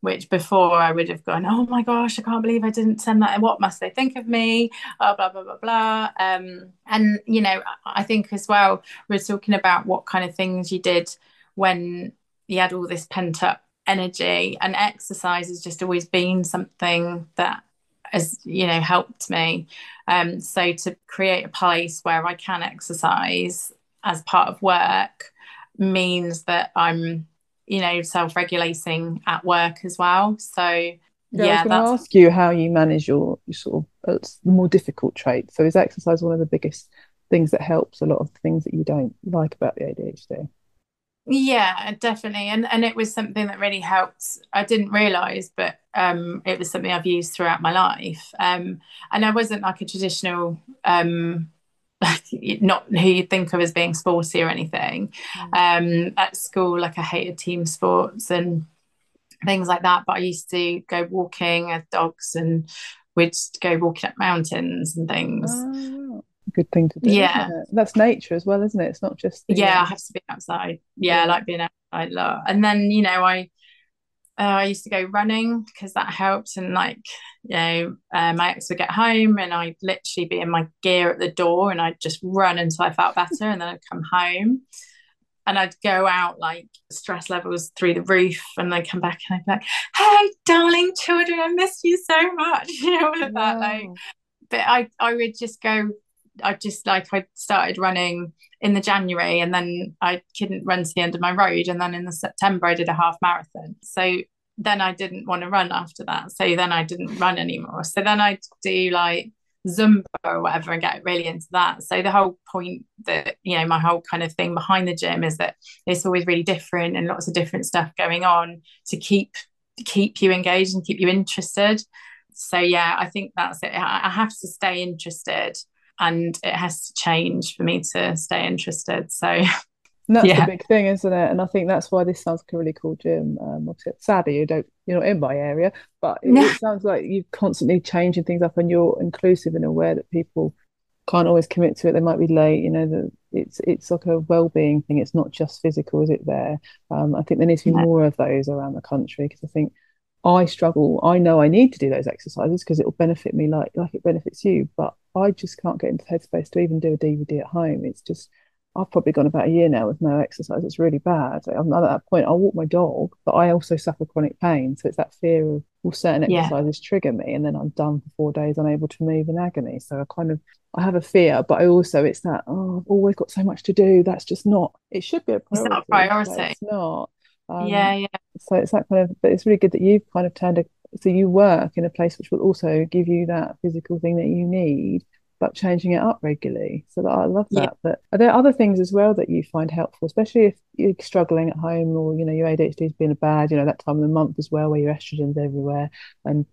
which before I would have gone, oh my gosh, I can't believe I didn't send that, what must they think of me, oh, blah, blah, blah, blah. And, you know, I think as well, we're talking about what kind of things you did when you had all this pent up energy, and exercise has just always been something that has, you know, helped me, so to create a place where I can exercise as part of work means that I'm, you know, self-regulating at work as well. So yeah, I was going to ask you how you manage your sort of more difficult traits. So is exercise one of the biggest things that helps a lot of things that you don't like about the ADHD? Yeah, definitely. And it was something that really helped. I didn't realise, but it was something I've used throughout my life. And I wasn't like a traditional, not who you'd think of as being sporty or anything. At school, like I hated team sports and things like that, but I used to go walking with dogs, and we'd go walking up mountains and things. Oh. Good thing to do. Yeah, that's nature as well, isn't it? It's not just I have to be outside. I like being outside a lot. And then, you know, I used to go running because that helped, and like, you know, my ex would get home and I'd literally be in my gear at the door and I'd just run until I felt better, and then I'd come home and I'd go out like stress levels through the roof, and then come back and I'd be like, hey darling children, I miss you so much, you know, all of that. Like, but I would just go, I just like, I started running in the January and then I couldn't run to the end of my road, and then in the September I did a half marathon, so then I didn't want to run after that, so then I didn't run anymore, so then I'd do like Zumba or whatever and get really into that. So the whole point that, you know, my whole kind of thing behind the gym is that it's always really different and lots of different stuff going on to keep you engaged and keep you interested. So yeah, I think that's it. I have to stay interested, and it has to change for me to stay interested. So and that's the big thing, isn't it? And I think that's why this sounds like a really cool gym. Obviously, sadly, you're not in my area, but it sounds like you're constantly changing things up, and you're inclusive and aware that people can't always commit to it. They might be late, you know. It's like a well-being thing. It's not just physical, is it? There, I think there needs to be more of those around the country, because I think I struggle. I know I need to do those exercises because it will benefit me like it benefits you, but I just can't get into the headspace to even do a DVD at home. It's just, I've probably gone about a year now with no exercise. It's really bad. I'm at that point. I walk my dog, but I also suffer chronic pain. So it's that fear of, well, certain exercises trigger me, and then I'm done for 4 days, unable to move in agony. So I have a fear, but I also, it's that, oh, I've always got so much to do. That's just not, it should be a priority. It's not a priority. So it's not. So it's that kind of, but it's really good that you've kind of turned so you work in a place which will also give you that physical thing that you need, but changing it up regularly. So that, I love that. But are there other things as well that you find helpful, especially if you're struggling at home, or, you know, your ADHD has been bad, you know, that time of the month as well where your estrogen's everywhere and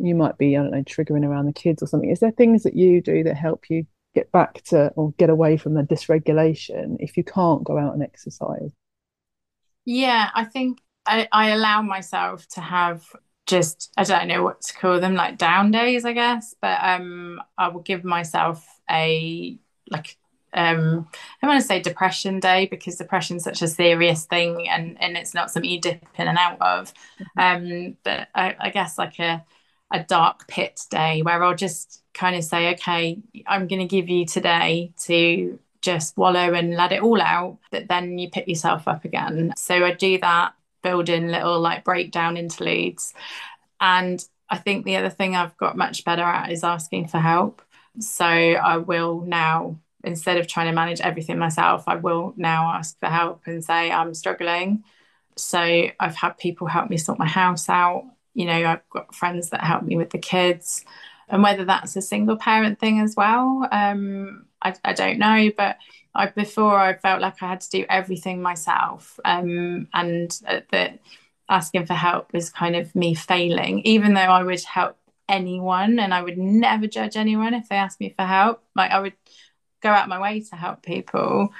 you might be, I don't know, triggering around the kids or something. Is there things that you do that help you get back to or get away from the dysregulation if you can't go out and exercise? Yeah, I think I allow myself to have just, I don't know what to call them, like down days, I guess. But I will give myself a, like, I want to say depression day, because depression is such a serious thing, and it's not something you dip in and out of. But I guess like a dark pit day where I'll just kind of say, okay, I'm going to give you today to just wallow and let it all out, but then you pick yourself up again. So I do that, build in little like breakdown interludes. And I think the other thing I've got much better at is asking for help. So I will now, instead of trying to manage everything myself, I will now ask for help and say I'm struggling. So I've had people help me sort my house out. You know, I've got friends that help me with the kids. And whether that's a single parent thing as well, I don't know, but before I felt like I had to do everything myself, and that asking for help was kind of me failing, even though I would help anyone and I would never judge anyone if they asked me for help. Like, I would go out my way to help people.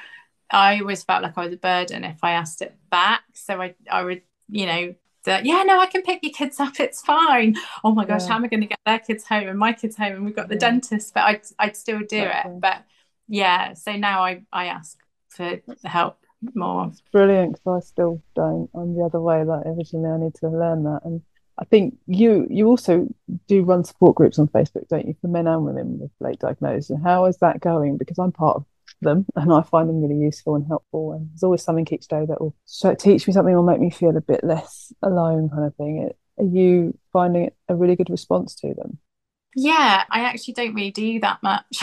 I always felt like I was a burden if I asked it back. So I would, you know, yeah, no, I can pick your kids up, it's fine. Oh my gosh, how am I going to get their kids home and my kids home, and we've got the dentist? But I'd still do it. But yeah, so now I ask for help more. Brilliant, because I still don't. I'm the other way, like originally. I need to learn that. And I think you also do run support groups on Facebook, don't you, for men and women with late diagnosis? And how is that going? Because I'm part of them and I find them really useful and helpful, and there's always something each day that will teach me something or make me feel a bit less alone, kind of thing. Are you finding it a really good response to them? Yeah, I actually don't really do that much,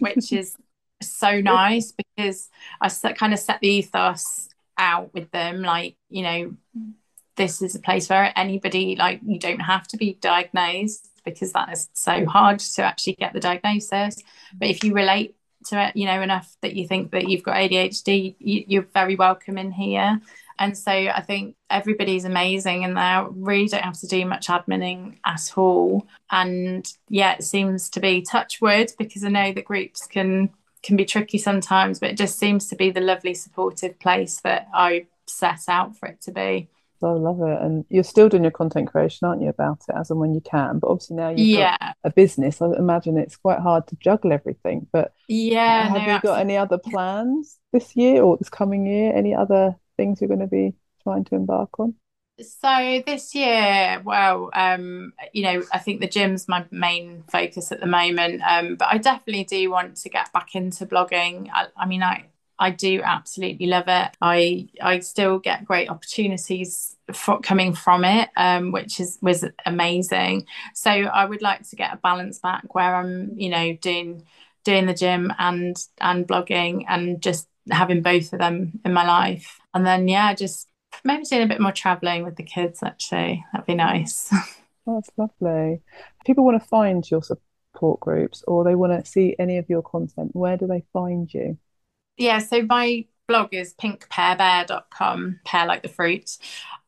which is so nice, because I kind of set the ethos out with them, like, you know, this is a place where anybody, like, you don't have to be diagnosed, because that is so hard to actually get the diagnosis. But if you relate to it, you know, enough that you think that you've got ADHD, you're very welcome in here. And so I think everybody's amazing and they really don't have to do much admining at all. And yeah, it seems to be, touch wood, because I know that groups can be tricky sometimes, but it just seems to be the lovely supportive place that I set out for it to be. I love it. And you're still doing your content creation, aren't you, about it, as and when you can? But obviously now you've got a business, I imagine it's quite hard to juggle everything. But have you got any other plans this year or this coming year? Any other things you're going to be trying to embark on? So this year, well, you know, I think the gym's my main focus at the moment. But I definitely do want to get back into blogging. I mean, I do absolutely love it. I still get great opportunities coming from it, which was amazing. So I would like to get a balance back where I'm, you know, doing the gym and blogging, and just having both of them in my life. And then, yeah, just maybe doing a bit more travelling with the kids, actually. That'd be nice. That's lovely. If people want to find your support groups, or they want to see any of your content, where do they find you? Yeah, so my blog is pinkpearbear.com, pear like the fruit,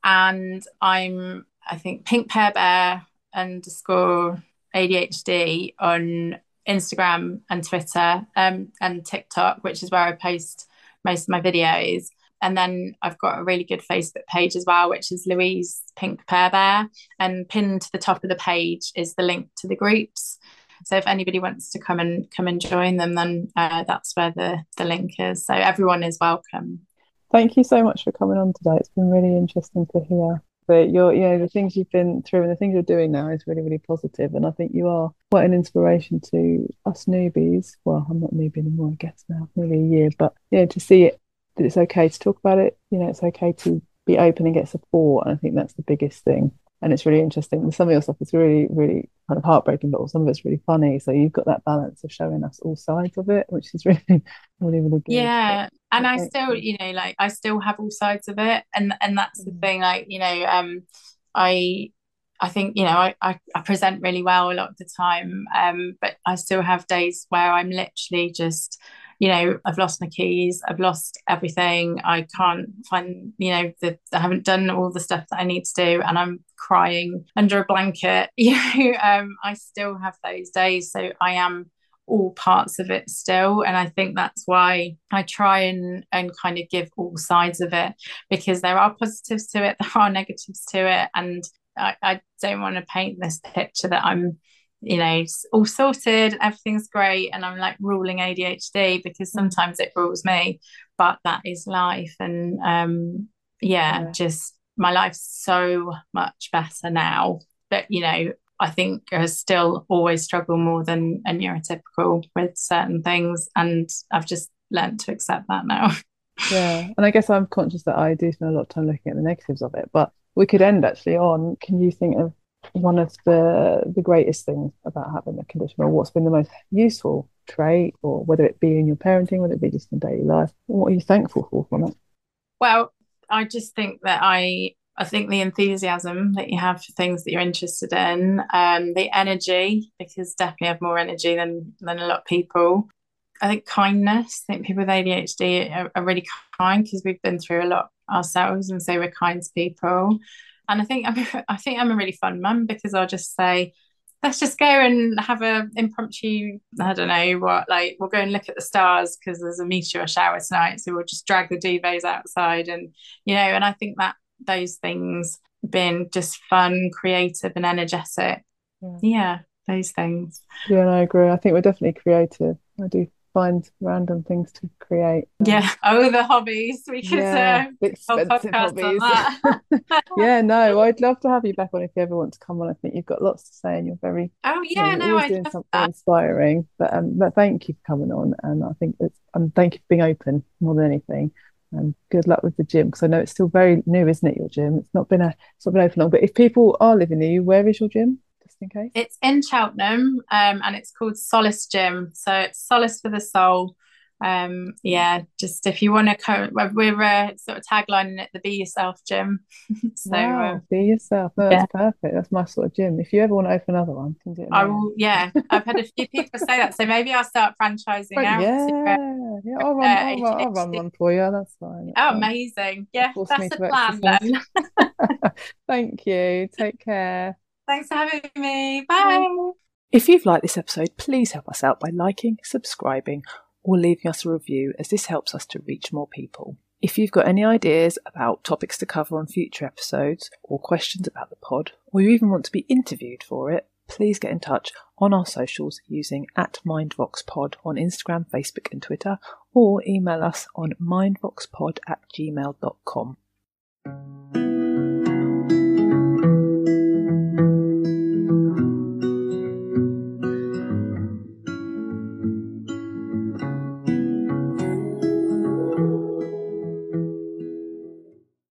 and I'm, I think, pinkpearbear_ADHD on Instagram and Twitter, and TikTok, which is where I post most of my videos. And then I've got a really good Facebook page as well, which is Louise Pink Pear Bear, and pinned to the top of the page is the link to the groups. So if anybody wants to come and join them, then that's where the link is. So everyone is welcome. Thank you so much for coming on today. It's been really interesting to hear But the things you've been through and the things you're doing now is really, really positive. And I think you are quite an inspiration to us newbies. Well, I'm not newbie anymore, I guess, now, nearly a year. But, to see it, that it's okay to talk about it. It's okay to be open and get support. And I think that's the biggest thing. And it's really interesting. Some of your stuff is really, really kind of heartbreaking, but some of it's really funny. So you've got that balance of showing us all sides of it, which is really, really, really good. Yeah. And I still, I still have all sides of it. And that's the thing, I think, I present really well a lot of the time, but I still have days where I'm literally just, I've lost my keys, I've lost everything, I can't find, I haven't done all the stuff that I need to do, and I'm crying under a blanket, I still have those days. So I am all parts of it still, and I think that's why I try and kind of give all sides of it, because there are positives to it, there are negatives to it, and I don't want to paint this picture that I'm all sorted, everything's great, and I'm like ruling ADHD, because sometimes it rules me, but that is life. And just my life's so much better now, but I think I still always struggle more than a neurotypical with certain things, and I've just learned to accept that now. Yeah, and I guess I'm conscious that I do spend a lot of time looking at the negatives of it, but we could end actually on, can you think of one of the greatest things about having a condition, or what's been the most useful trait, or whether it be in your parenting, whether it be just in daily life, what are you thankful for from it? Well, I just think that I think the enthusiasm that you have for things that you're interested in, the energy, because definitely have more energy than a lot of people. I think kindness. I think people with ADHD are really kind, because we've been through a lot ourselves, and so we're kind to people. And I think I'm a really fun mum, because I'll just say, let's just go and have an impromptu, I don't know what, like we'll go and look at the stars because there's a meteor shower tonight. So we'll just drag the duvets outside, and, and I think that those things, being just fun, creative and energetic. Yeah, those things. Yeah, and I agree. I think we're definitely creative. I do find random things to create. The hobbies we could podcast hobbies. On that. I'd love to have you back on if you ever want to come on. I think you've got lots to say, and you're very always doing something inspiring, but thank you for coming on, and I think it's, and thank you for being open more than anything, and good luck with the gym, because I know it's still very new, isn't it, your gym? It's not been open long, but if people are living near you, where is your gym? Just in case. It's in Cheltenham, and it's called Solace Gym, so it's Solace for the Soul. Just if you want to come, we're sort of taglining it, the Be Yourself Gym. So wow, Be Yourself. That's perfect. That's my sort of gym. If you ever want to open another one, can do it. I will. Yeah, I've had a few people say that, so maybe I'll start franchising out. Yeah, I'll run one for you. That's fine. Amazing. Yeah, that's the plan then. Thank you. Take care. Thanks for having me. Bye. If you've liked this episode, please help us out by liking, subscribing, or leaving us a review, as this helps us to reach more people. If you've got any ideas about topics to cover on future episodes, or questions about the pod, or you even want to be interviewed for it, please get in touch on our socials using @MindVoxPod on Instagram, Facebook and Twitter, or email us on mindvoxpod@gmail.com.